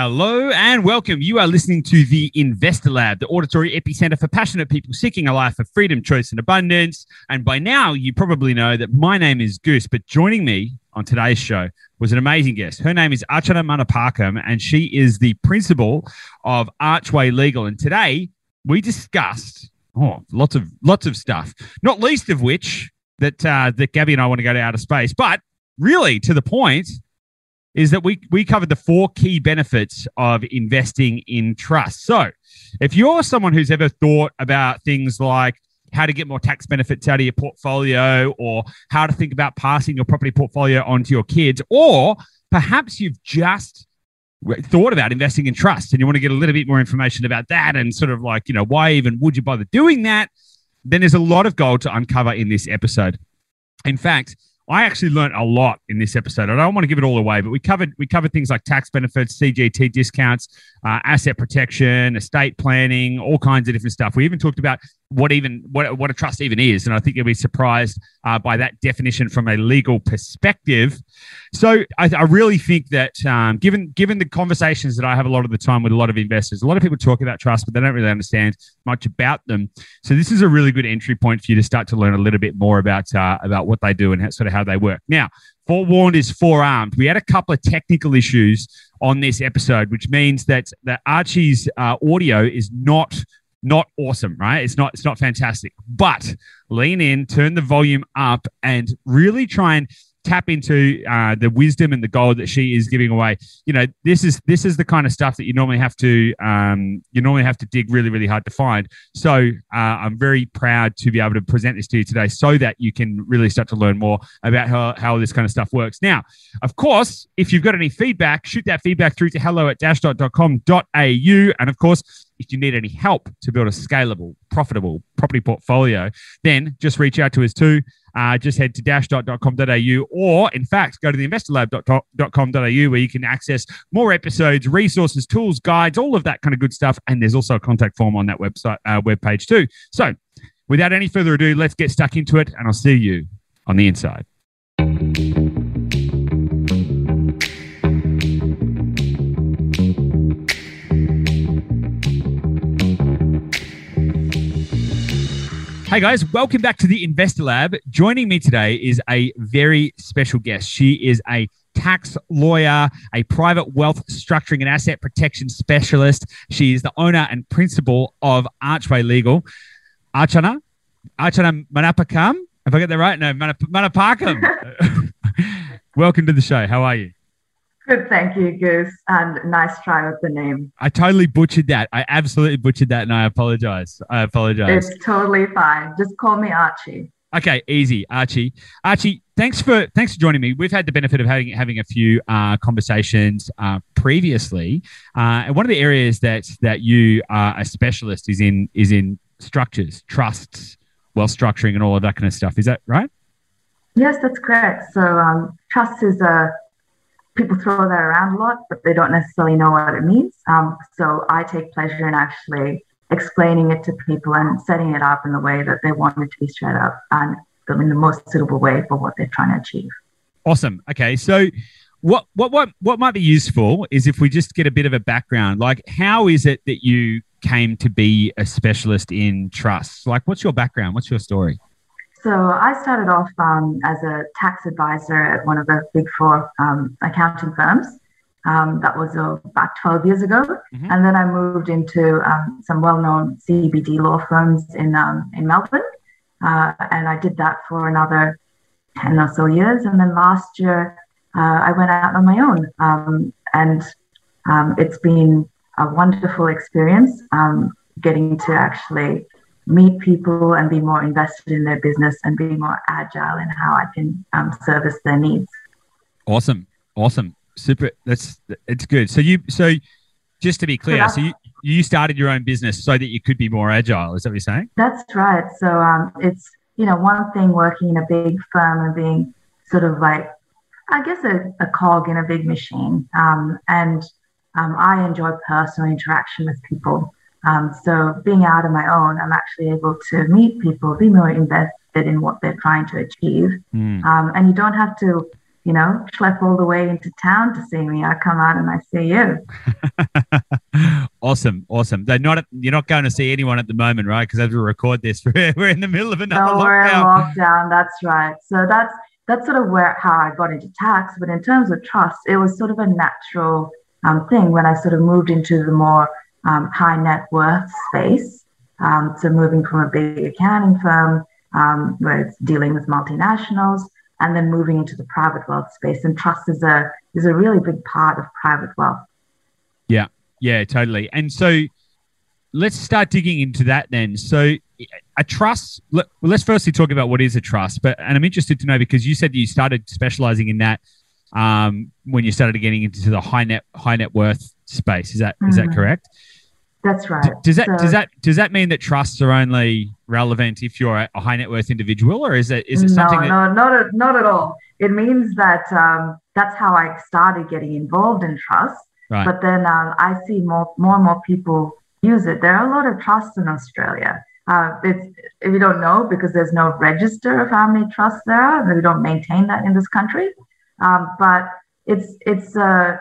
Hello and welcome. You are listening to The Investor Lab, the auditory epicenter for passionate people seeking a life of freedom, choice and abundance. And by now, you probably know that my name is Goose, but joining me on today's show was an amazing guest. Her name is Archana Manapakkam, and she is the principal of Archway Legal. And today we discussed lots of stuff, not least of which that Gabby and I want to go to outer space, but really to the point is that we covered the four key benefits of investing in trust. So if you're someone who's ever thought about things like how to get more tax benefits out of your portfolio, or how to think about passing your property portfolio onto your kids, or perhaps you've just thought about investing in trust and you want to get a little bit more information about that and sort of like, you know, why even would you bother doing that? Then there's a lot of gold to uncover in this episode. In fact, I actually learned a lot in this episode. I don't want to give it all away, but we covered things like tax benefits, CGT discounts, asset protection, estate planning, all kinds of different stuff. We even talked about what a trust even is, and I think you'll be surprised by that definition from a legal perspective. So I really think that given the conversations that I have a lot of the time with a lot of investors, a lot of people talk about trust, but they don't really understand much about them. So this is a really good entry point for you to start to learn a little bit more about what they do and how they work. Now, forewarned is forearmed. We had a couple of technical issues on this episode, which means that Archie's audio is not awesome, right? It's not fantastic, but lean in, turn the volume up, and really try and tap into the wisdom and the gold that she is giving away. You know, this is the kind of stuff that you normally have to dig really, really hard to find. So I'm very proud to be able to present this to you today, so that you can really start to learn more about how this kind of stuff works. Now, of course, if you've got any feedback, shoot that feedback through to hello@dashdot.com.au, and of course, if you need any help to build a scalable, profitable property portfolio, then just reach out to us too. Just head to dashdot.com.au, or in fact, go to theinvestorlab.com.au, where you can access more episodes, resources, tools, guides, all of that kind of good stuff. And there's also a contact form on that website webpage too. So without any further ado, let's get stuck into it, and I'll see you on the inside. Hey guys, welcome back to the Investor Lab. Joining me today is a very special guest. She is a tax lawyer, a private wealth structuring and asset protection specialist. She is the owner and principal of Archway Legal. Archana Manapakkam. If I get that right, no, Manapakkam. Welcome to the show. How are you? Good, thank you, Goose, and nice try with the name. I totally butchered that. I absolutely butchered that, and I apologize. It's totally fine. Just call me Archie. Okay, easy, Archie. Archie, thanks for joining me. We've had the benefit of having a few conversations previously, and one of the areas that you are a specialist is in structures, trusts, wealth structuring, and all of that kind of stuff. Is that right? Yes, that's correct. So, trust is a people throw that around a lot, but they don't necessarily know what it means. So I take pleasure in actually explaining it to people and setting it up in the way that they want it to be set up, and in the most suitable way for what they're trying to achieve. Awesome. Okay. So what might be useful is if we just get a bit of a background, like how is it that you came to be a specialist in trusts? Like what's your background? What's your story? So I started off as a tax advisor at one of the big four accounting firms. That was about 12 years ago. Mm-hmm. And then I moved into some well-known CBD law firms in Melbourne. And I did that for another 10 or so years. And then last year, I went out on my own. And it's been a wonderful experience getting to actually meet people and be more invested in their business and be more agile in how I can service their needs. Awesome. Super. It's good. So just to be clear, so you started your own business so that you could be more agile. Is that what you're saying? That's right. So it's, you know, one thing working in a big firm and being sort of like, I guess a cog in a big machine. And I enjoy personal interaction with people. So being out on my own, I'm actually able to meet people, be more invested in what they're trying to achieve. And you don't have to, you know, schlep all the way into town to see me. I come out and I see you. Awesome. You're not going to see anyone at the moment, right? Because as we record this, we're in the middle of another lockdown. We're in lockdown. That's right. So that's sort of how I got into tax. But in terms of trust, it was sort of a natural thing when I sort of moved into the more high net worth space. So moving from a big accounting firm where it's dealing with multinationals, and then moving into the private wealth space. And trust is a really big part of private wealth. Yeah, totally. And so let's start digging into that then. So a trust, let's firstly talk about what is a trust. And I'm interested to know, because you said you started specializing in that when you started getting into the high net worth space. Is that correct? That's right. Does that mean that trusts are only relevant if you're a high net worth individual, or is it something? No, not at all. It means that that's how I started getting involved in trusts. Right. But then I see more and more people use it. There are a lot of trusts in Australia. If you don't know, because there's no register of how many trusts there are, we don't maintain that in this country. But I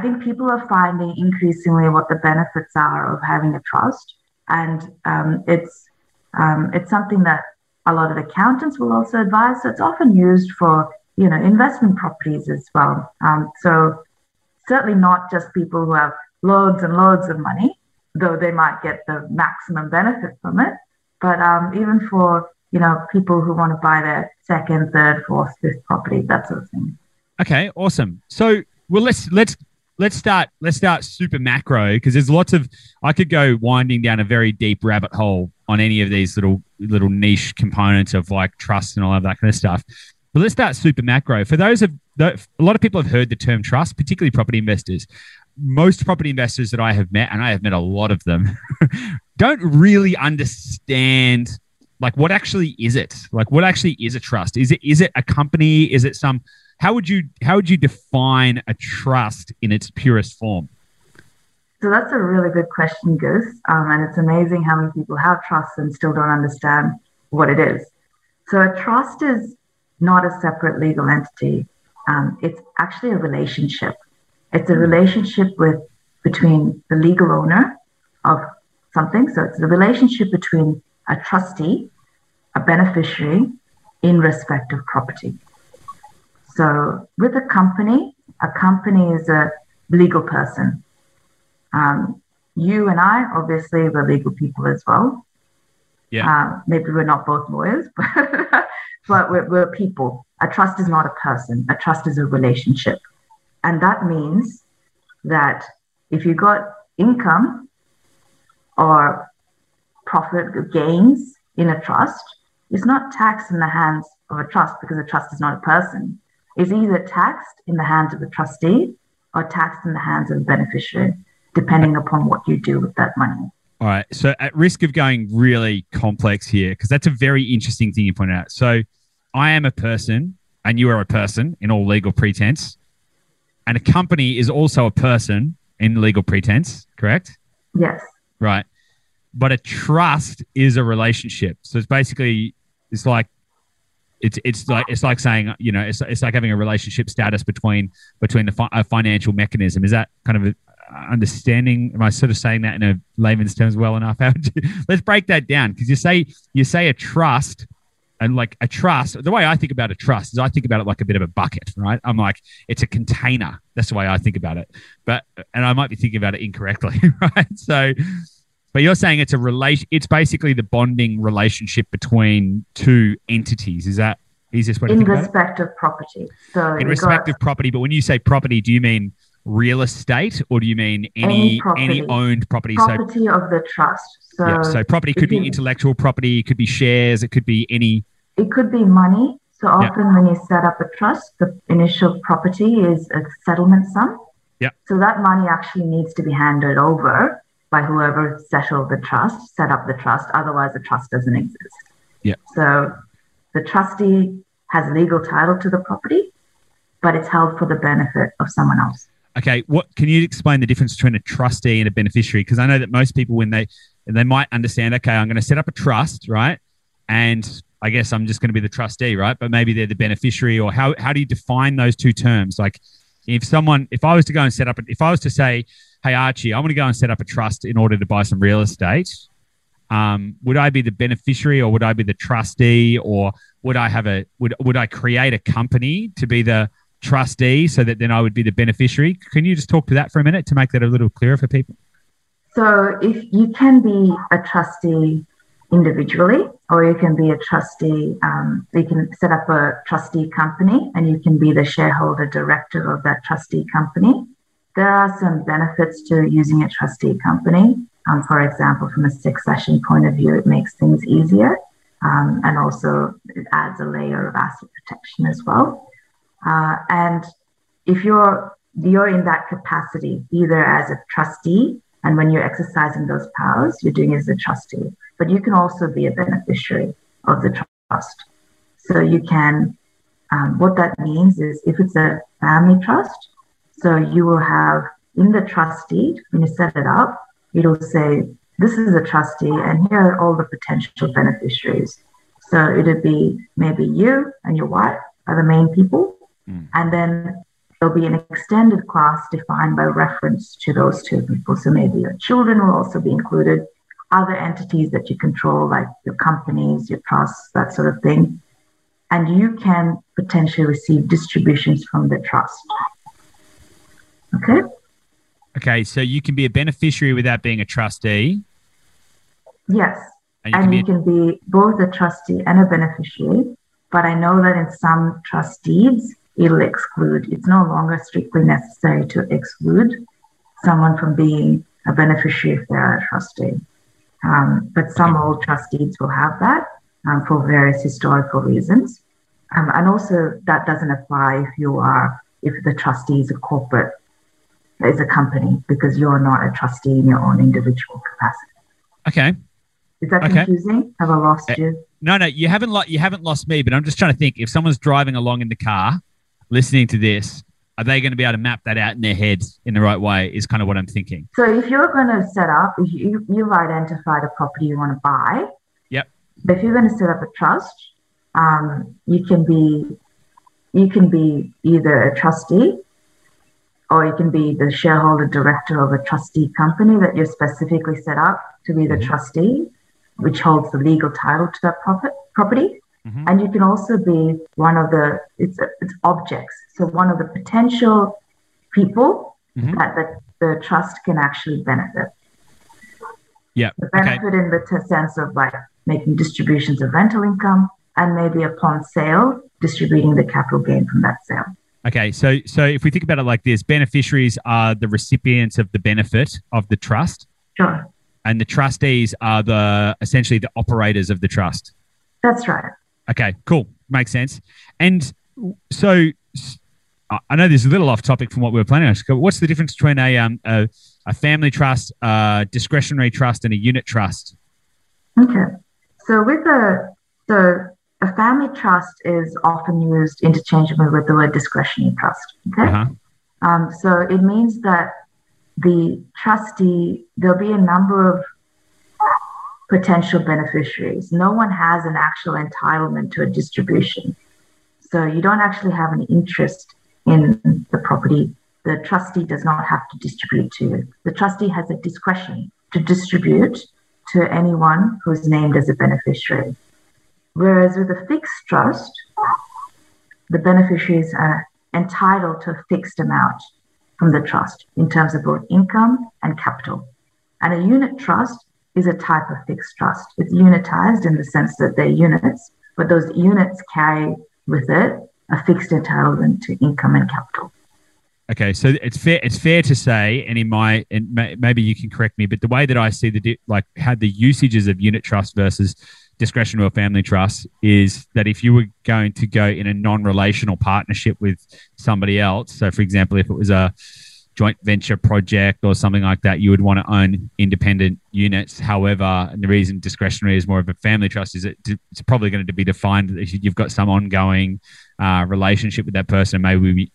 think people are finding increasingly what the benefits are of having a trust, and it's something that a lot of accountants will also advise. So it's often used for investment properties as well. So certainly not just people who have loads and loads of money, though they might get the maximum benefit from it. But even for people who want to buy their second, third, fourth, fifth property, that sort of thing. Okay, awesome. So Let's start super macro, because there's lots of, I could go winding down a very deep rabbit hole on any of these little niche components of like trust and all of that kind of stuff. But let's start super macro. For those of a lot of people have heard the term trust, particularly property investors. Most property investors that I have met, and I have met a lot of them, don't really understand like what actually is it? Like what actually is a trust? Is it a company? Is it some? How would you define a trust in its purest form? So that's a really good question, Goose. And it's amazing how many people have trusts and still don't understand what it is. So a trust is not a separate legal entity. It's actually a relationship. It's a relationship between the legal owner of something. So it's a relationship between a trustee, a beneficiary, in respect of property. So with a company is a legal person. You and I, obviously, were legal people as well. Yeah. Maybe we're not both lawyers, but we're people. A trust is not a person. A trust is a relationship. And that means that if you got income or profit gains in a trust, it's not taxed in the hands of a trust, because a trust is not a person. Is either taxed in the hands of the trustee or taxed in the hands of the beneficiary, depending upon what you do with that money. All right. So at risk of going really complex here, because that's a very interesting thing you pointed out. So I am a person and you are a person in all legal pretense. And a company is also a person in legal pretense, correct? Yes. Right. But a trust is a relationship. So it's basically, it's like saying, it's like having a relationship status between a financial mechanism. Is that kind of understanding? Am I sort of saying that in a layman's terms well enough? Let's break that down, because you say a trust, and like a trust, the way I think about a trust is I think about it like a bit of a bucket, right? I'm like, it's a container. That's the way I think about it. And I might be thinking about it incorrectly, right? So, but you're saying it's a relation. It's basically the bonding relationship between two entities. Is that easiest way to think about it? In respect of property. So in respect of property. But when you say property, do you mean real estate, or do you mean any owned property? Property of the trust. So, yeah, so property could be intellectual property. It could be shares. It could be any. It could be money. So often when you set up a trust, the initial property is a settlement sum. Yeah. So that money actually needs to be handed over by whoever set up the trust, otherwise the trust doesn't exist. Yeah. So the trustee has legal title to the property, but it's held for the benefit of someone else. Okay. What can you explain the difference between a trustee and a beneficiary? Because I know that most people, when they might understand, okay, I'm going to set up a trust, right? And I guess I'm just going to be the trustee, right? But maybe they're the beneficiary, or how do you define those two terms? Like if I was to go and set up, if I was to say, hey, Archie, I'm going to go and set up a trust in order to buy some real estate, would I be the beneficiary, or would I be the trustee, or would I have would I create a company to be the trustee so that then I would be the beneficiary? Can you just talk to that for a minute to make that a little clearer for people? So if you can be a trustee individually, or you can be a trustee, you can set up a trustee company and you can be the shareholder director of that trustee company. There are some benefits to using a trustee company. For example, from a succession point of view, it makes things easier, and also it adds a layer of asset protection as well. And if you're in that capacity, either as a trustee, and when you're exercising those powers, you're doing it as a trustee, but you can also be a beneficiary of the trust. So you can, what that means is if it's a family trust, so you will have in the trustee, when you set it up, it'll say, this is a trustee and here are all the potential beneficiaries. So it'd be maybe you and your wife are the main people. Mm. And then there'll be an extended class defined by reference to those two people. So maybe your children will also be included, other entities that you control, like your companies, your trusts, that sort of thing. And you can potentially receive distributions from the trust. Okay? Okay, so you can be a beneficiary without being a trustee. Yes, and you can be both a trustee and a beneficiary. But I know that in some trust deeds, it'll exclude. It's no longer strictly necessary to exclude someone from being a beneficiary if they're a trustee. But some old trust deeds will have that for various historical reasons. And also that doesn't apply if the trustee is a corporate, is a company, because you're not a trustee in your own individual capacity. Okay. Is that confusing? Have I lost you? No, you haven't lost me, but I'm just trying to think, if someone's driving along in the car listening to this, are they going to be able to map that out in their heads in the right way is kind of what I'm thinking. So if you're going to set up, you've identified a property you want to buy. Yep. But if you're going to set up a trust, you can be either a trustee, or you can be the shareholder director of a trustee company that you're specifically set up to be the trustee, which holds the legal title to that property. Mm-hmm. And you can also be one of the, it's objects. So one of the potential people that the trust can actually benefit. Yeah. The benefit in the sense of like making distributions of rental income, and maybe upon sale, distributing the capital gain from that sale. Okay. So if we think about it like this, beneficiaries are the recipients of the benefit of the trust. Sure. And the trustees are essentially the operators of the trust. That's right. Okay, cool. Makes sense. And so I know this is a little off topic from what we were planning on. What's the difference between a family trust, a discretionary trust, and a unit trust? Okay. So with a family trust is often used interchangeably with the word discretionary trust. Okay. Uh-huh. So it means that the trustee, there'll be a number of potential beneficiaries. No one has an actual entitlement to a distribution. So you don't actually have an interest in the property. The trustee does not have to distribute to you. The trustee has a discretion to distribute to anyone who's named as a beneficiary. Whereas with a fixed trust, the beneficiaries are entitled to a fixed amount from the trust in terms of both income and capital. And a unit trust is a type of fixed trust. It's unitized in the sense that they're units, but those units carry with it a fixed entitlement to income and capital. Okay, so it's fair to say, and maybe you can correct me, but the way that I see how the usages of unit trust versus discretionary or family trust is that if you were going to go in a non-relational partnership with somebody else, so for example, if it was a joint venture project or something like that, you would want to own independent units. However, and the reason discretionary is more of a family trust is it's probably going to be defined that you've got some ongoing relationship with that person,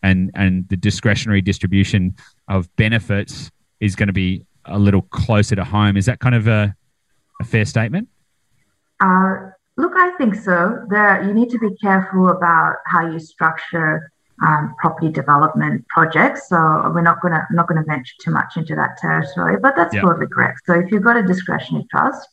and the discretionary distribution of benefits is going to be a little closer to home. Is that kind of a fair statement? Look, I think so. You need to be careful about how you structure property development projects. So we're not going to venture too much into that territory, but that's broadly correct. So if you've got a discretionary trust,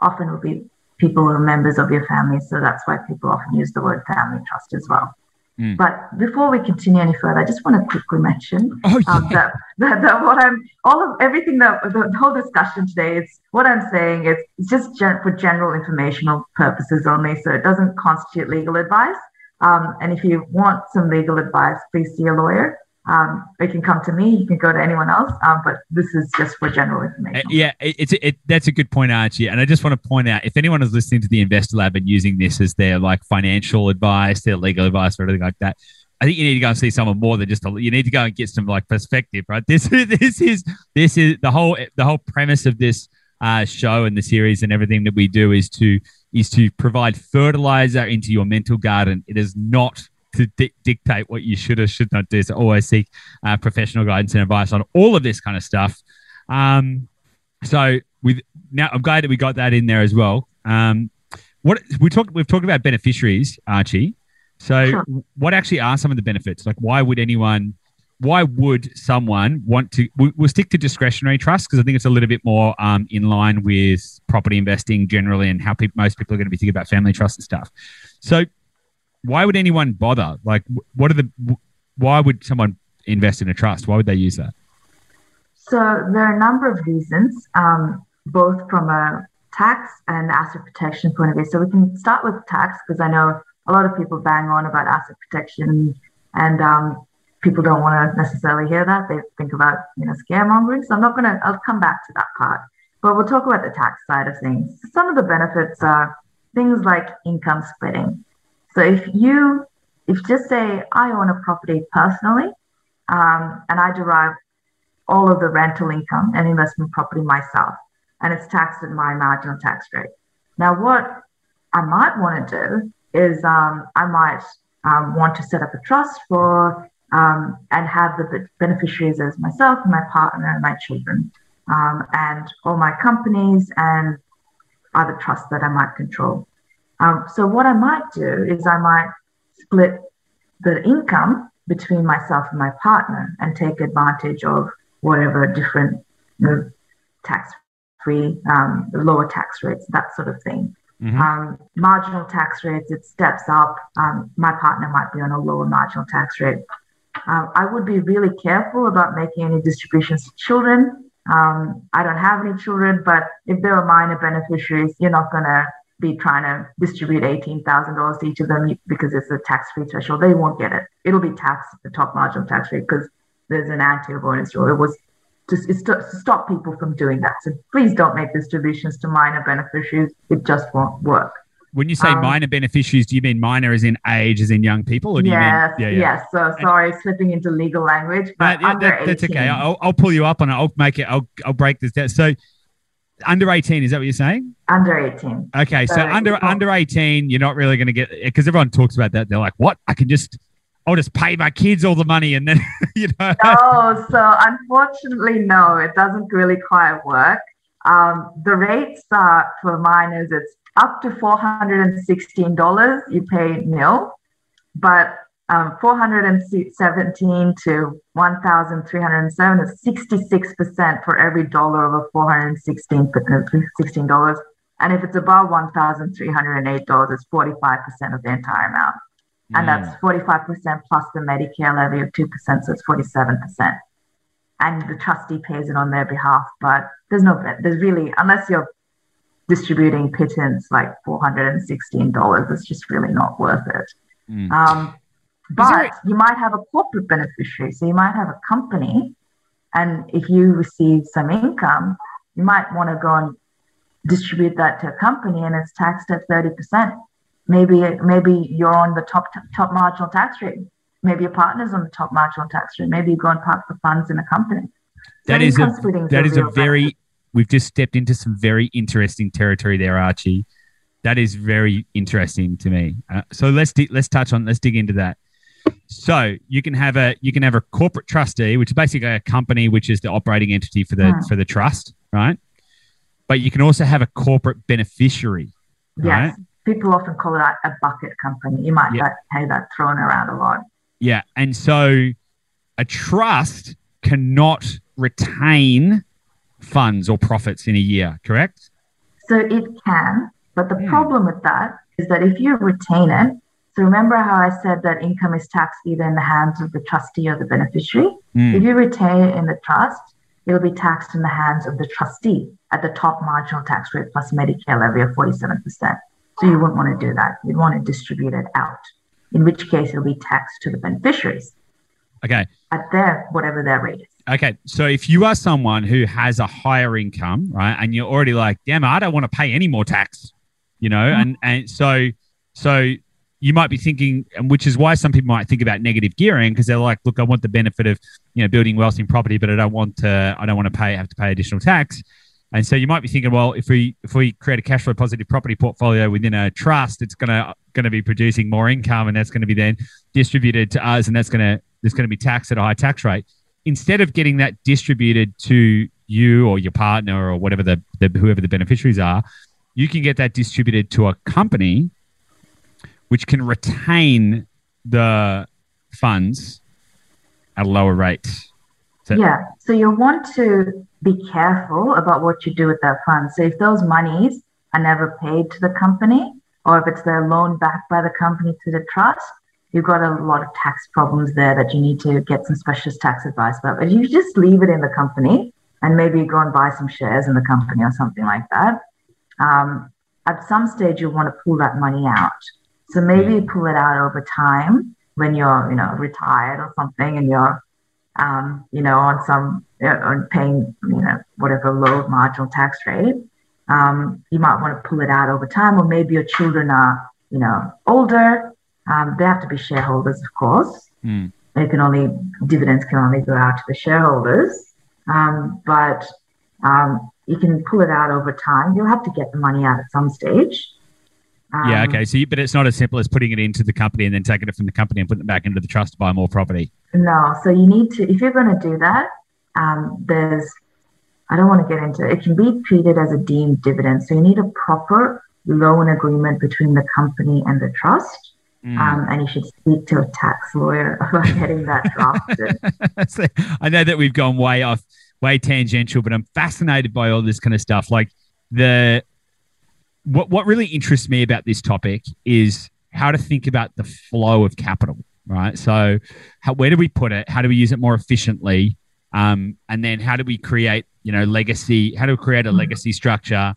often will be people who are members of your family. So that's why people often use the word family trust as well. Mm. But before we continue any further, I just want to quickly mention that the whole discussion today is what I'm saying is just for general informational purposes only. So it doesn't constitute legal advice. And if you want some legal advice, please see a lawyer. You can come to me. You can go to anyone else. But this is just for general information. That's a good point, Archie. And I just want to point out, if anyone is listening to the Investor Lab and using this as their financial advice, their legal advice, or anything like that, I think you need to go and see someone more than just you need to go and get some perspective, right? This is the whole premise of this show and the series and everything that we do is to provide fertilizer into your mental garden. It is not to dictate what you should or should not do. So always seek professional guidance and advice on all of this kind of stuff. Now I'm glad that we got that in there as well. We've talked about beneficiaries, Archie. So what actually are some of the benefits? Why would someone want to, we'll stick to discretionary trusts because I think it's a little bit more in line with property investing generally and how most people are going to be thinking about family trusts and stuff. So why would anyone bother? Why would someone invest in a trust? Why would they use that? So there are a number of reasons, both from a tax and asset protection point of view. So we can start with tax because I know a lot of people bang on about asset protection and people don't want to necessarily hear that. They think about scaremongering. So I'll come back to that part. But we'll talk about the tax side of things. Some of the benefits are things like income splitting. So if just say I own a property personally and I derive all of the rental income and investment property myself and it's taxed at my marginal tax rate. Now, what I might want to do is I might want to set up a trust for and have the beneficiaries as myself and my partner and my children and all my companies and other trusts that I might control. So what I might do is I might split the income between myself and my partner and take advantage of whatever different tax-free, lower tax rates, that sort of thing. Mm-hmm. Marginal tax rates, it steps up. My partner might be on a lower marginal tax rate. I would be really careful about making any distributions to children. I don't have any children, but if there are minor beneficiaries, you're not going to be trying to distribute $18,000 to each of them because it's a tax-free threshold. They won't get it. It'll be taxed at the top marginal tax rate because there's an anti-avoidance rule. It was just to stop people from doing that. So please don't make distributions to minor beneficiaries. It just won't work. When you say minor beneficiaries, do you mean minor as in age, as in young people? Or do you mean, yes. So sorry, slipping into legal language. But that's okay. I'll pull you up and I'll make it. I'll break this down. So under 18, is that what you're saying? Under 18. Okay, so under 18, you're not really going to get, because everyone talks about that. They're like, what? I'll just pay my kids all the money and then, No, so unfortunately, no, it doesn't really quite work. The rates are for minors, it's up to $416, you pay nil, but $417 to $1,307 is 66% for every dollar over $416. And if it's above $1,308, it's 45% of the entire amount. And that's 45% plus the Medicare levy of 2%, so it's 47%. And the trustee pays it on their behalf, but unless you're distributing pittance like $416, it's just really not worth it. Mm. But you might have a corporate beneficiary, so you might have a company, and if you receive some income, you might want to go and distribute that to a company, and it's taxed at 30%. Maybe you're on the top marginal tax rate. Maybe your partner's on the top marginal tax rate. Maybe you go and park the funds in a company. We've just stepped into some very interesting territory there, Archie. That is very interesting to me. So let's dig into that. So you can have a corporate trustee, which is basically a company, which is the operating entity for the trust, right? But you can also have a corporate beneficiary, Yes. Right? People often call that a bucket company. You might hear that thrown around a lot. Yeah. And so a trust cannot retain funds or profits in a year, correct? So it can. But the problem with that is that if you retain it, so remember how I said that income is taxed either in the hands of the trustee or the beneficiary? Mm. If you retain it in the trust, it'll be taxed in the hands of the trustee at the top marginal tax rate plus Medicare levy of 47%. So you wouldn't want to do that. You'd want to distribute it out, in which case it'll be taxed to the beneficiaries. Okay. At whatever their rate is. Okay. So if you are someone who has a higher income, right, and you're already like, damn, I don't want to pay any more tax, you know, and so you might be thinking, and which is why some people might think about negative gearing, because they're like, look, I want the benefit of, you know, building wealth in property, but I don't want to have to pay additional tax. And so you might be thinking, well, if we create a cash flow positive property portfolio within a trust, it's going to be producing more income, and that's going to be then distributed to us, and there's going to be taxed at a high tax rate. Instead of getting that distributed to you or your partner or whatever the whoever the beneficiaries are, you can get that distributed to a company which can retain the funds at a lower rate. So you want to be careful about what you do with that fund. So if those monies are never paid to the company, or if it's their loan backed by the company to the trust, you've got a lot of tax problems there that you need to get some specialist tax advice about. But if you just leave it in the company and maybe go and buy some shares in the company or something like that, at some stage you want to pull that money out. So maybe you pull it out over time when you're, you know, retired or something, and you're, you know, on some, on paying, you know, whatever low marginal tax rate. You might want to pull it out over time, or maybe your children are, you know, older. They have to be shareholders, of course. Mm. Dividends can only go out to the shareholders. But you can pull it out over time. You'll have to get the money out at some stage. Yeah, okay. So, but it's not as simple as putting it into the company and then taking it from the company and putting it back into the trust to buy more property. No. So you need to, if you're going to do that, I don't want to get into it. It can be treated as a deemed dividend. So you need a proper loan agreement between the company and the trust. Mm. And you should speak to a tax lawyer about getting that drafted. So I know that we've gone way off, way tangential, but I'm fascinated by all this kind of stuff. Like What really interests me about this topic is how to think about the flow of capital, right? So where do we put it? How do we use it more efficiently? And then how do we create, you know, legacy? How do we create a legacy structure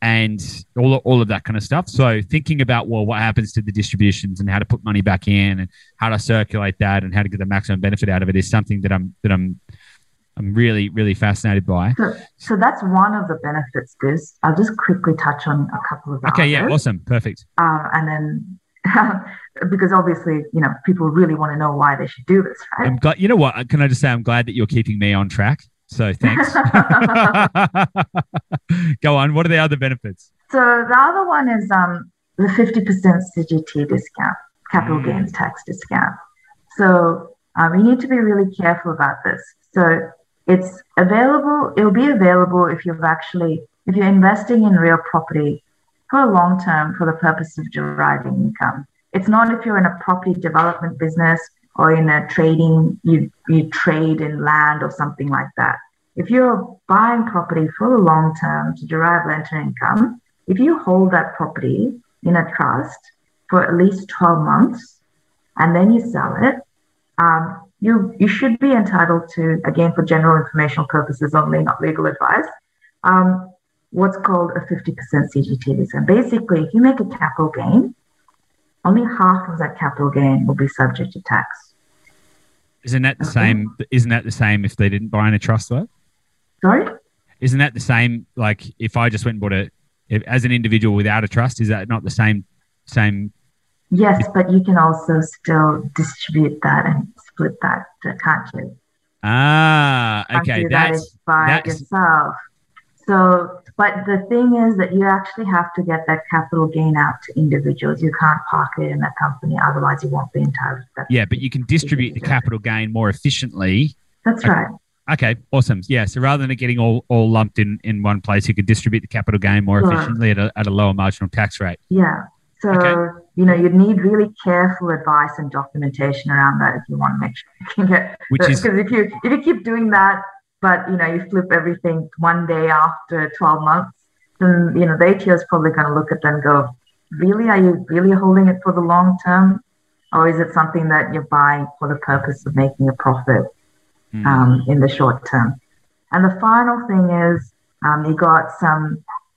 and all of that kind of stuff? So thinking about, well, what happens to the distributions and how to put money back in and how to circulate that and how to get the maximum benefit out of it is something that I'm really, really fascinated by. So that's one of the benefits, Goose. I'll just quickly touch on a couple of that. Okay, yeah, awesome, perfect. And then, because obviously, you know, people really want to know why they should do this, right? I'm glad, you know what? Can I just say I'm glad that you're keeping me on track? So thanks. Go on, what are the other benefits? So the other one is the 50% CGT discount, capital gains tax discount. So you need to be really careful about this. So it's available, it'll be available if you're investing in real property for a long term for the purpose of deriving income. It's not if you're in a property development business or in a trading, you trade in land or something like that. If you're buying property for the long term to derive rental income, if you hold that property in a trust for at least 12 months and then you sell it, you should be entitled to, again, for general informational purposes only, not legal advice, what's called a 50% CGT discount. Basically, if you make a capital gain, only half of that capital gain will be subject to tax. Isn't that the same if they didn't buy in a trust though? Sorry? Isn't that the same, like if I just went and bought as an individual without a trust, is that not the same? Yes, but you can also still distribute that and split that, can't you? Ah, okay. That's yourself. So, but the thing is that you actually have to get that capital gain out to individuals. You can't park it in a company, otherwise you won't be entitled to that. Yeah, but you can distribute the capital gain more efficiently. That's right. Okay, awesome. Yeah, so rather than it getting all lumped in one place, you could distribute the capital gain more efficiently at a lower marginal tax rate. Yeah. So, you know, you'd need really careful advice and documentation around that if you want to make sure you can get... Because if you keep doing that, but, you know, you flip everything one day after 12 months, then, you know, the ATO is probably going to look at that and go, really, are you really holding it for the long term? Or is it something that you're buying for the purpose of making a profit in the short term? And the final thing is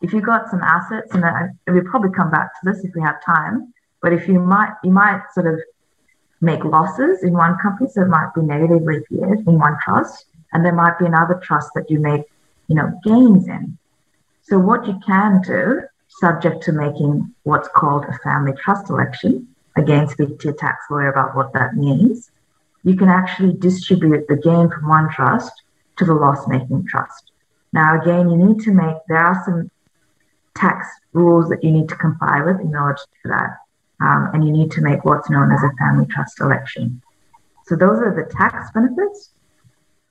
if you got some assets, and we'll probably come back to this if we have time, but if you might sort of make losses in one company, so it might be negatively geared in one trust, and there might be another trust that you make, you know, gains in. So what you can do, subject to making what's called a family trust election, again, speak to your tax lawyer about what that means, you can actually distribute the gain from one trust to the loss-making trust. Now, again, there are some tax rules that you need to comply with in order to do that, and you need to make what's known as a family trust election. So those are the tax benefits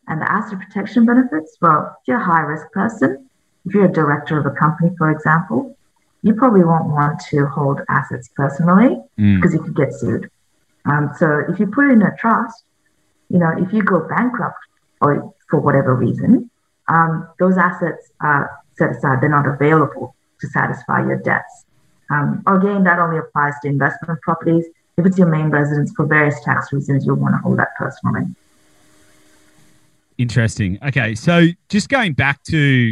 and the asset protection benefits. Well, if you're a high-risk person, if you're a director of a company, for example, you probably won't want to hold assets personally because you could get sued. So if you put it in a trust, you know, if you go bankrupt or for whatever reason, those assets are set aside. They're not available to satisfy your debts. Again, that only applies to investment properties. If it's your main residence, for various tax reasons, you'll want to hold that personally. Interesting. Okay, so just going back, we're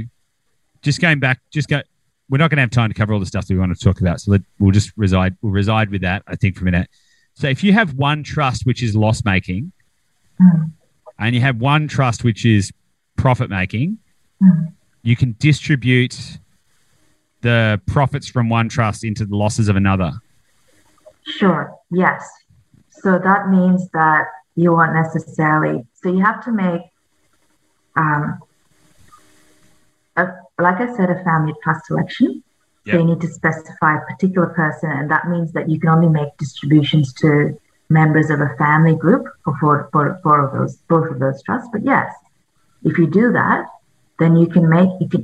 not going to have time to cover all the stuff that we want to talk about, so we'll just reside with that, I think, for a minute. So if you have one trust which is loss-making and you have one trust which is profit-making, you can distribute the profits from one trust into the losses of another. Sure, yes. So that means that you won't necessarily... So you have to make... like I said, a family trust election. Yep. So you need to specify a particular person, and that means that you can only make distributions to members of a family group for both of those trusts. But yes, if you do that, then you can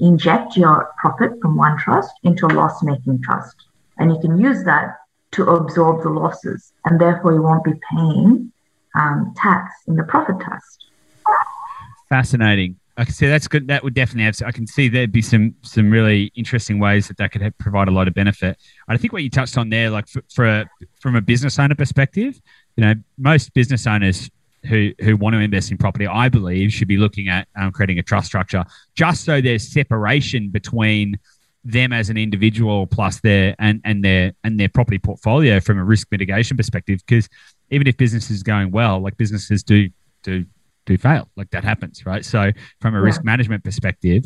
inject your profit from one trust into a loss-making trust, and you can use that to absorb the losses, and therefore you won't be paying tax in the profit trust. Fascinating. I can see that's good. That would definitely have. I can see there'd be some really interesting ways that could provide a lot of benefit. I think what you touched on there, like from a business owner perspective, you know, most business owners who want to invest in property, I believe, should be looking at creating a trust structure just so there's separation between them as an individual plus their property portfolio from a risk mitigation perspective. Because even if business is going well, like businesses do fail, like that happens, right? So from a risk management perspective,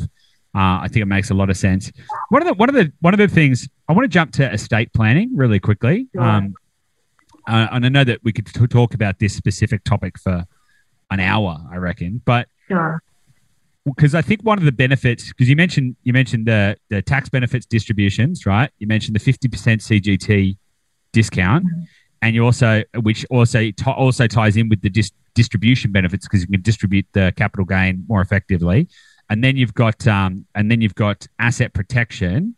I think it makes a lot of sense. One of the things I want to jump to estate planning really quickly, and I know that we could talk about this specific topic for an hour, I reckon, but because I think one of the benefits, because you mentioned the tax benefits distributions, right? You mentioned the 50% CGT discount, and you also ties in with the distribution benefits because you can distribute the capital gain more effectively, and then you've got asset protection,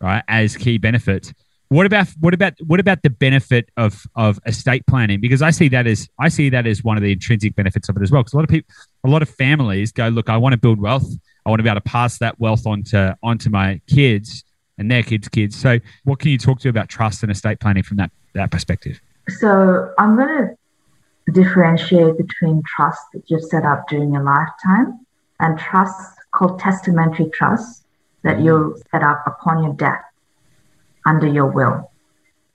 right, as key benefits. What about the benefit of estate planning? Because I see that as one of the intrinsic benefits of it as well. Because a lot of families go, look, I want to build wealth. I want to be able to pass that wealth onto my kids and their kids' kids. So what can you talk to about trust and estate planning from that perspective? So I'm going to differentiate between trusts that you've set up during your lifetime and trusts called testamentary trusts that you'll set up upon your death under your will.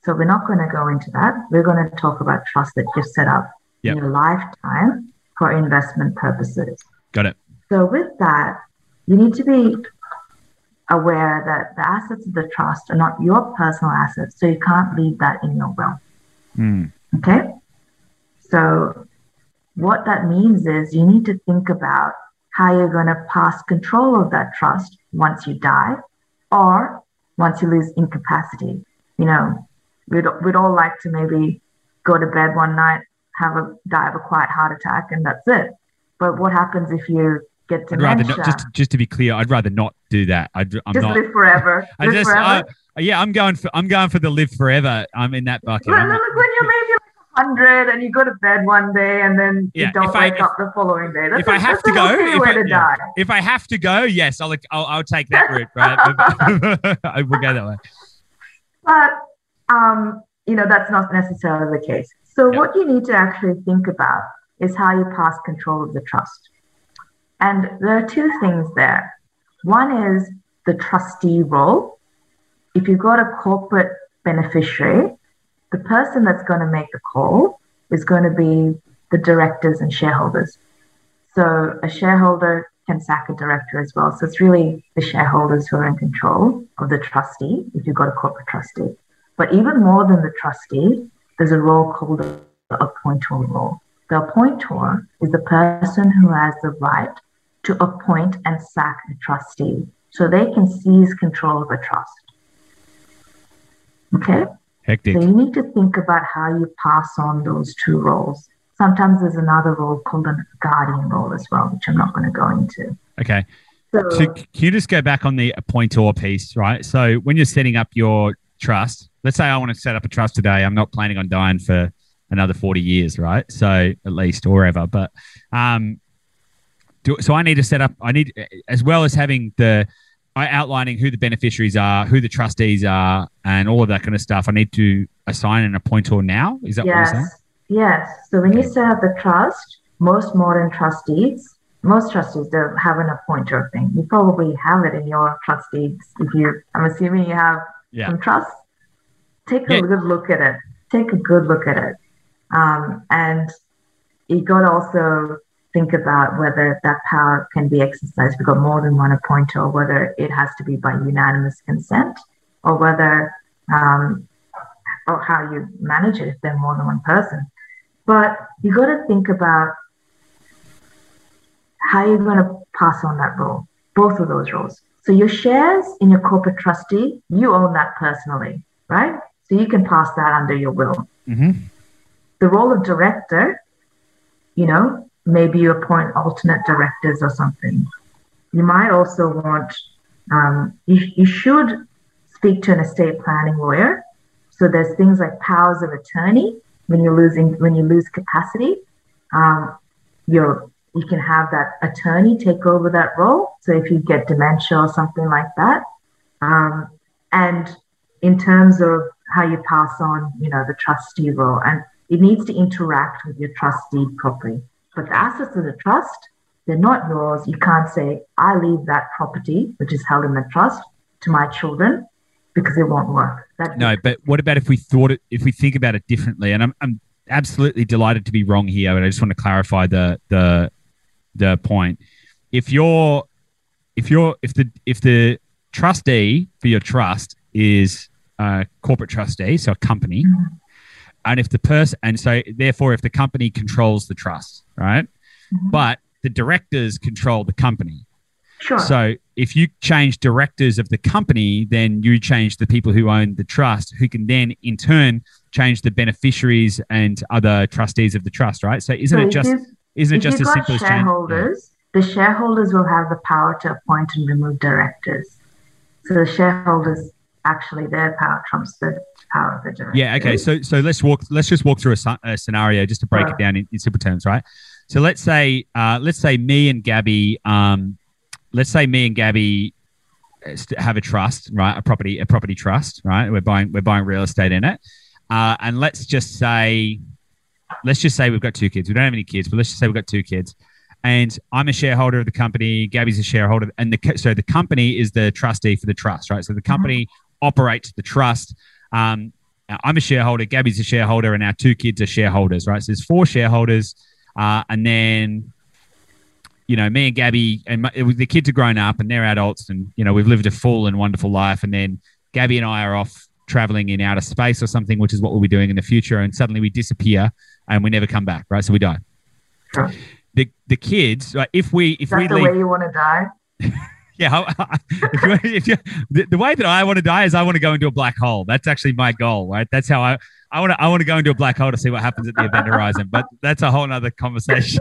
So we're not going to go into that. We're going to talk about trusts that you've set up in your lifetime for investment purposes. Got it. So with that, you need to be aware that the assets of the trust are not your personal assets, so you can't leave that in your will. Okay? So what that means is you need to think about how you're going to pass control of that trust once you die or once you lose incapacity. You know, we'd all like to maybe go to bed one night, die of a quiet heart attack, and that's it. But what happens if you get dementia? I'd rather not, just to be clear, I'd rather not do that. I'm not live forever. I'm going for the live forever. I'm in that bucket. Well, look, when you're maybe like 100 and you go to bed one day and then you don't wake up the following day. If I have to go, yes, I'll take that route. Right, I will go that way. But that's not necessarily the case. So what you need to actually think about is how you pass control of the trust. And there are two things there. One is the trustee role. If you've got a corporate beneficiary, the person that's going to make the call is going to be the directors and shareholders. So a shareholder can sack a director as well. So it's really the shareholders who are in control of the trustee if you've got a corporate trustee. But even more than the trustee, there's a role called the appointor role. The appointor is the person who has the right to appoint and sack a trustee, so they can seize control of a trust. Okay? Hectic. So you need to think about how you pass on those two roles. Sometimes there's another role called a guardian role as well, which I'm not going to go into. Okay. So can you just go back on the appointor piece, right? So when you're setting up your trust, let's say I want to set up a trust today. I'm not planning on dying for another 40 years, right? So at least or ever. But so I need to set up, as well as having outlining who the beneficiaries are, who the trustees are, and all of that kind of stuff. I need to assign an appointor now. Is that what you're saying? Yes. So when you set up the trust, most trustees don't have an appointor thing. You probably have it in your trustees. I'm assuming you have some trusts. Take a good look at it. And you got to also think about whether that power can be exercised. We've got more than one appointor, whether it has to be by unanimous consent or whether or how you manage it if they're more than one person. But you got to think about how you're going to pass on that role, both of those roles. So your shares in your corporate trustee, you own that personally, right? So you can pass that under your will. Mm-hmm. The role of director, maybe you appoint alternate directors or something. You might also want, you should speak to an estate planning lawyer. So there's things like powers of attorney when you lose capacity. You can have that attorney take over that role. So if you get dementia or something like that, and in terms of how you pass on, the trustee role, and it needs to interact with your trustee properly. But the assets of the trust, they're not yours. You can't say, I leave that property, which is held in the trust, to my children, because it won't work. But what about if we think about it differently? And I'm absolutely delighted to be wrong here, but I just want to clarify the point. If the trustee for your trust is a corporate trustee, so a company, mm-hmm. and if the company controls the trust, right? Mm-hmm. But the directors control the company. Sure. So if you change directors of the company, then you change the people who own the trust, who can then in turn change the beneficiaries and other trustees of the trust, right? So isn't it just as simple as shareholders? Yeah. The shareholders will have the power to appoint and remove directors. So the shareholders, actually their power trumps the power of the directors. Yeah. Okay. So let's just walk through a scenario just to break it down in simple terms, right? So let's say me and Gabby. Let's say me and Gabby have a trust, right? A property trust, right? We're buying real estate in it, and let's just say we've got two kids. We don't have any kids, but let's just say we've got two kids, and I'm a shareholder of the company. Gabby's a shareholder, and so the company is the trustee for the trust, right? So the company operates the trust. I'm a shareholder. Gabby's a shareholder, and our two kids are shareholders, right? So there's four shareholders, and then. Me and Gabby, the kids are grown up and they're adults and, we've lived a full and wonderful life. And then Gabby and I are off traveling in outer space or something, which is what we'll be doing in the future. And suddenly we disappear and we never come back, right? So we die. Sure. The kids, right, if we leave... Is that the way you want to die? Yeah. The way that I want to die is I want to go into a black hole. That's actually my goal, right? That's how I... I want to go into a black hole to see what happens at the event horizon, but that's a whole nother conversation.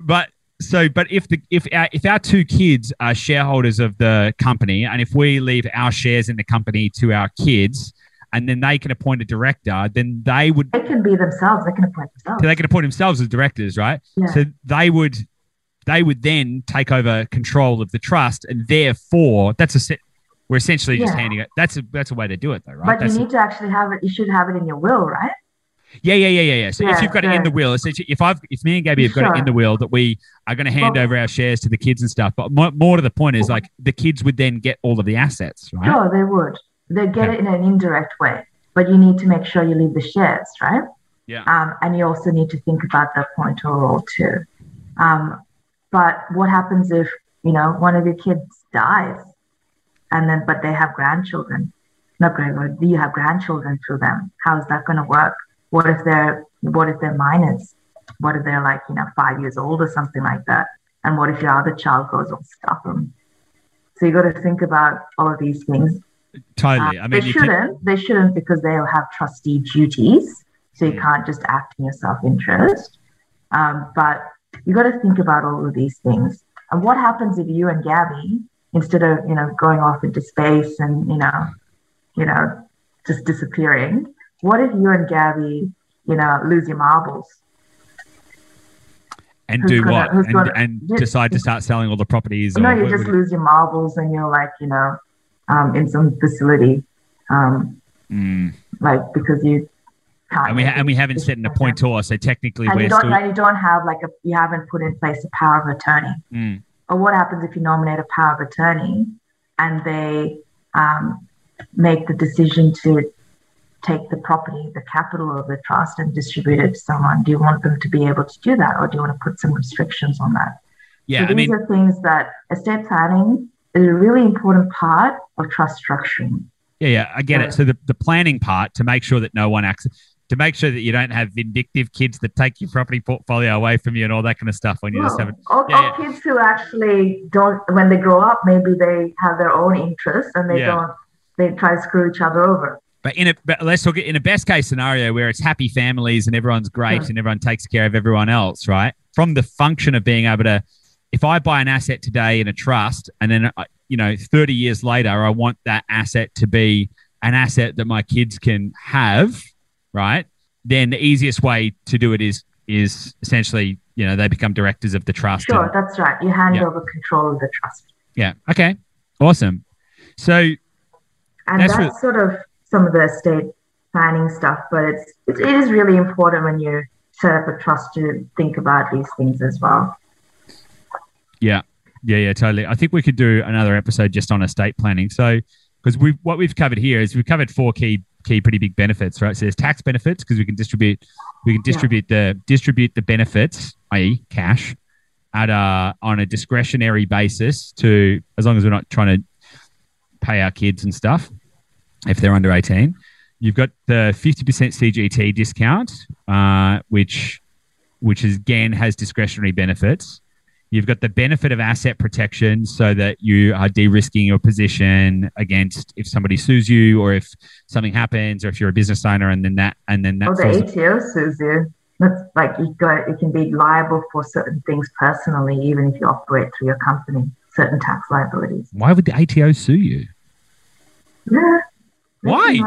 But if our two kids are shareholders of the company, and if we leave our shares in the company to our kids, and then they can appoint a director, then they would... They can appoint themselves. So they can appoint themselves as directors, right? Yeah. So they would then take over control of the trust, and therefore we're essentially just handing it. That's a way to do it, though, right? But you should have it in your will, right? Yeah. So if you've got it in the will, essentially, if me and Gabby have got it in the will that we are going to hand over our shares to the kids and stuff, but more to the point is like the kids would then get all of the assets, right? Sure, they would. They get it in an indirect way, but you need to make sure you leave the shares, right? Yeah. And you also need to think about the appointor role too. But what happens if, one of your kids dies and then, but they have grandchildren? Not grandchildren, you have grandchildren through them. How is that going to work? What if they're minors? What if they're 5 years old or something like that? And what if your other child goes and stop them? So you got to think about all of these things. Totally. They shouldn't because they'll have trustee duties. So you can't just act in your self-interest. But you got to think about all of these things. And what happens if you and Gabby, instead of going off into space and just disappearing, what if you and Gabby lose your marbles? And decide to start selling all the properties? Lose your marbles and you're in some facility, because you can't. And we haven't set an appointor, so technically you haven't put in place a power of attorney. Mm. Or what happens if you nominate a power of attorney and they make the decision to take the property, the capital of the trust, and distribute it to someone? Do you want them to be able to do that, or do you want to put some restrictions on that? Yeah, so these are things that estate planning is a really important part of trust structuring. Yeah, I get it. So the planning part to make sure that no one acts, to make sure that you don't have vindictive kids that take your property portfolio away from you and all that kind of stuff when you just haven't. Or kids who actually don't, when they grow up, maybe they have their own interests and they try to screw each other over. But let's look at in a best case scenario where it's happy families and everyone's great and everyone takes care of everyone else, right? From the function of being able to, if I buy an asset today in a trust and then, 30 years later, I want that asset to be an asset that my kids can have, right? Then the easiest way to do it is essentially, they become directors of the trust. Sure, that's right. You hand over control of the trust. Yeah. Okay. Awesome. So, and that's sort of some of the estate planning stuff, but it is really important when you set up a trust to think about these things as well. Yeah, totally. I think we could do another episode just on estate planning. So, because what we've covered here is we've covered four key pretty big benefits, right? So there's tax benefits because we can distribute the benefits, i.e. cash, on a discretionary basis to, as long as we're not trying to pay our kids and stuff if they're under 18. You've got the 50% CGT discount, which is, again, has discretionary benefits. You've got the benefit of asset protection so that you are de-risking your position against if somebody sues you or if something happens or if you're a business owner and then that. Or the ATO sues you. That's you can be liable for certain things personally, even if you operate through your company, certain tax liabilities. Why would the ATO sue you? Yeah. Why?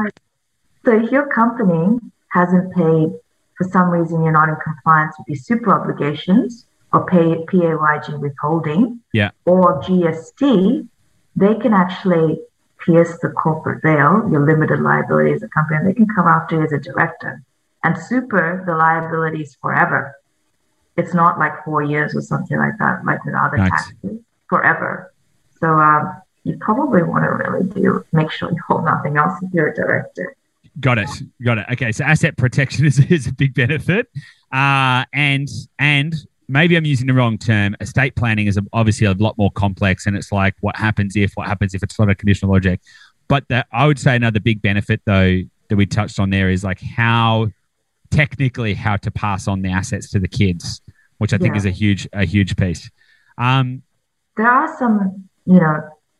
So if your company hasn't paid, for some reason you're not in compliance with your super obligations, or PAYG withholding, or GST, they can actually pierce the corporate veil, your limited liability as a company, and they can come after you as a director. And super, the liability is forever. It's not 4 years or something like that, with other taxes, forever. So you probably want to really make sure you hold nothing else if you're a director. Got it. Okay, so asset protection is a big benefit. And maybe I'm using the wrong term. Estate planning is obviously a lot more complex, and it's what happens if it's not a conditional object. But I would say another big benefit, though, that we touched on there is how to pass on the assets to the kids, which I think is a huge piece. There are some,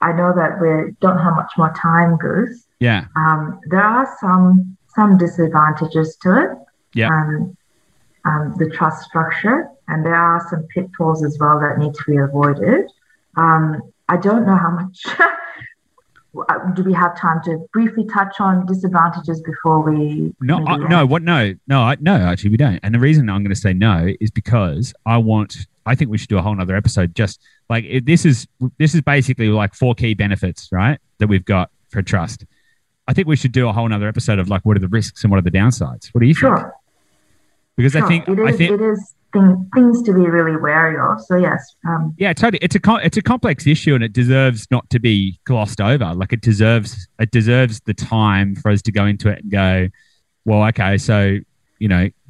I know that we don't have much more time, Goose. Yeah. There are some disadvantages to it. Yeah. The trust structure, and there are some pitfalls as well that need to be avoided. I don't know how much do we have time to briefly touch on disadvantages before we? No, actually we don't. And the reason I'm going to say no is because I think we should do a whole nother episode. Just like this is basically like 4 key benefits, right? That we've got for trust. I think we should do a whole nother episode of like, what are the risks and what are the downsides? What do you think? Sure. Because sure. I think it is things to be really wary of. So yes. Yeah, totally. It's a complex issue, and it deserves not to be glossed over. Like it deserves the time for us to go into it and go, well, okay, so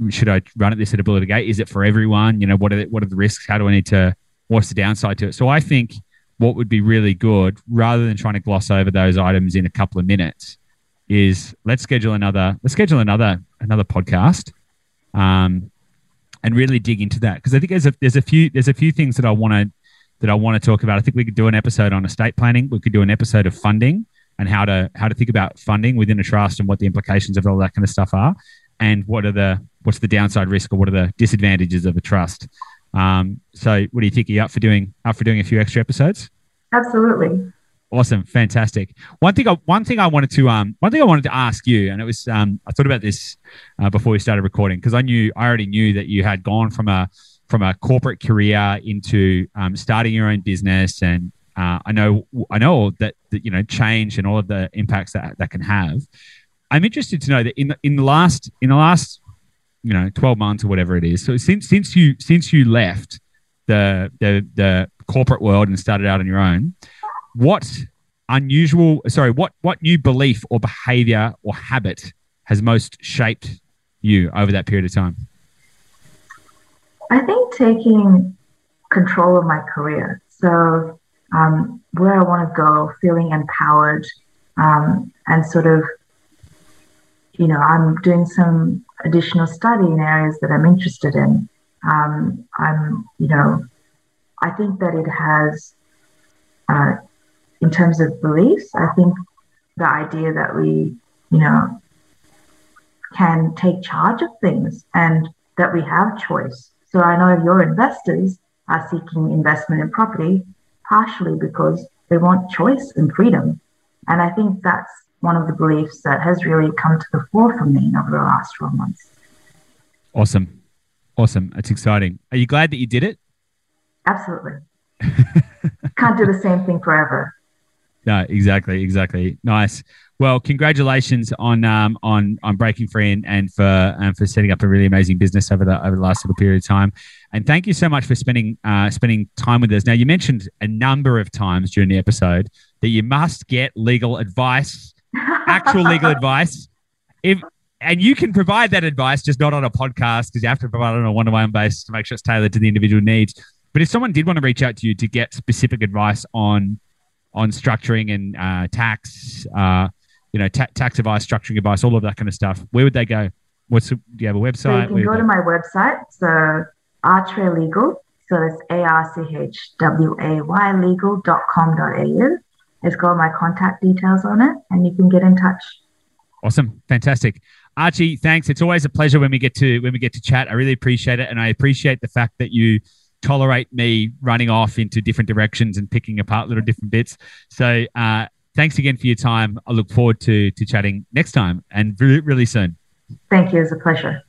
should I run at this at a bullet gate? Is it for everyone? What are the risks? How do I need to? What's the downside to it? So I think what would be really good, rather than trying to gloss over those items in a couple of minutes, is let's schedule another podcast. And really dig into that, because I think there's a few things that I want to talk about. I think we could do an episode on estate planning. We could do an episode of funding and how to think about funding within a trust and what the implications of all that kind of stuff are, and what's the downside risk or what are the disadvantages of a trust. So, what do you think? Are you up for doing a few extra episodes? Absolutely. Awesome, fantastic. One thing I wanted to ask you, and it was I thought about this before we started recording, because I already knew that you had gone from a corporate career into starting your own business, and I know that change and all of the impacts that can have. I'm interested to know that in the last 12 months or whatever it is. So since you left the corporate world and started out on your own, what new belief or behavior or habit has most shaped you over that period of time? I think taking control of my career. So where I want to go, feeling empowered, and sort of, I'm doing some additional study in areas that I'm interested in. I think that it has... in terms of beliefs, I think the idea that we, can take charge of things and that we have choice. So I know your investors are seeking investment in property partially because they want choice and freedom. And I think that's one of the beliefs that has really come to the fore for me over the last 12 months. Awesome. That's exciting. Are you glad that you did it? Absolutely. Can't do the same thing forever. No, exactly. Nice. Well, congratulations on breaking free and for setting up a really amazing business over the last little period of time. And thank you so much for spending time with us. Now, you mentioned a number of times during the episode that you must get legal advice, actual legal advice. And you can provide that advice, just not on a podcast, because you have to provide it on a one-to-one basis to make sure it's tailored to the individual needs. But if someone did want to reach out to you to get specific advice on structuring and tax, tax advice, structuring advice, all of that kind of stuff, where would they go? Do you have a website? So you can go to my website, so Archway Legal, so it's archwaylegal.com.au. It's got my contact details on it, and you can get in touch. Awesome, fantastic, Archie. Thanks. It's always a pleasure when we get to chat. I really appreciate it, and I appreciate the fact that you tolerate me running off into different directions and picking apart little different bits. So thanks again for your time. I look forward to chatting next time and really soon. Thank you. It was a pleasure.